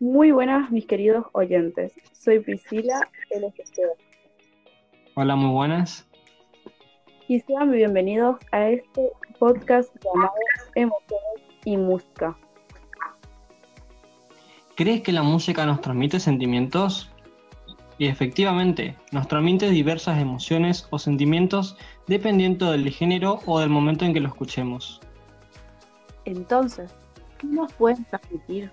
Muy buenas, mis queridos oyentes. Soy Priscila LGCB. Hola, muy buenas. Y sean bienvenidos a este podcast llamado Emociones y Música. ¿Crees que la música nos transmite sentimientos? Y efectivamente, nos transmite diversas emociones o sentimientos dependiendo del género o del momento en que lo escuchemos. Entonces, ¿qué nos pueden transmitir?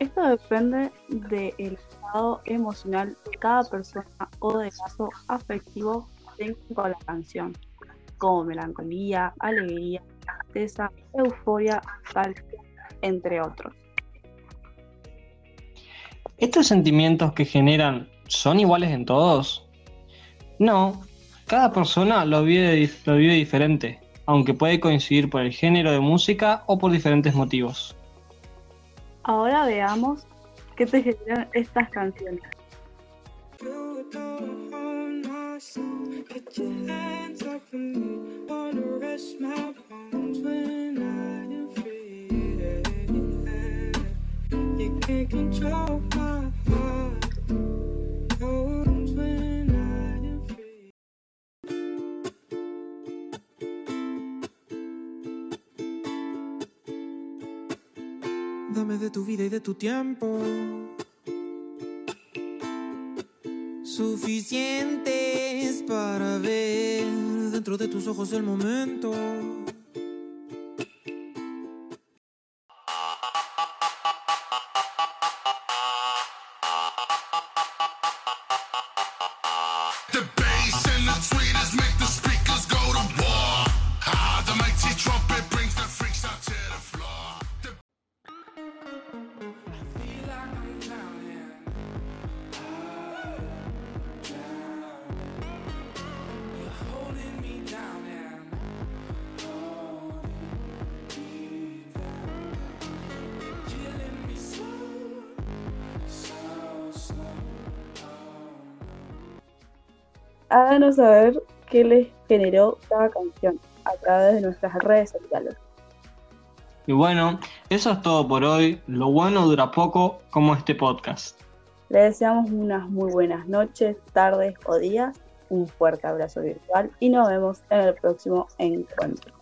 Esto depende del estado emocional de cada persona o del lazo afectivo técnico a la canción, como melancolía, alegría, tristeza, euforia, nostalgia, entre otros. ¿Estos sentimientos que generan son iguales en todos? No, cada persona lo vive diferente, aunque puede coincidir por el género de música o por diferentes motivos. Ahora veamos qué te generan estas canciones. Dame de tu vida y de tu tiempo suficientes para ver dentro de tus ojos el momento. Háganos saber qué les generó cada canción a través de nuestras redes sociales. Y bueno, eso es todo por hoy. Lo bueno dura poco, como este podcast. Les deseamos unas muy buenas noches, tardes o días. Un fuerte abrazo virtual y nos vemos en el próximo encuentro.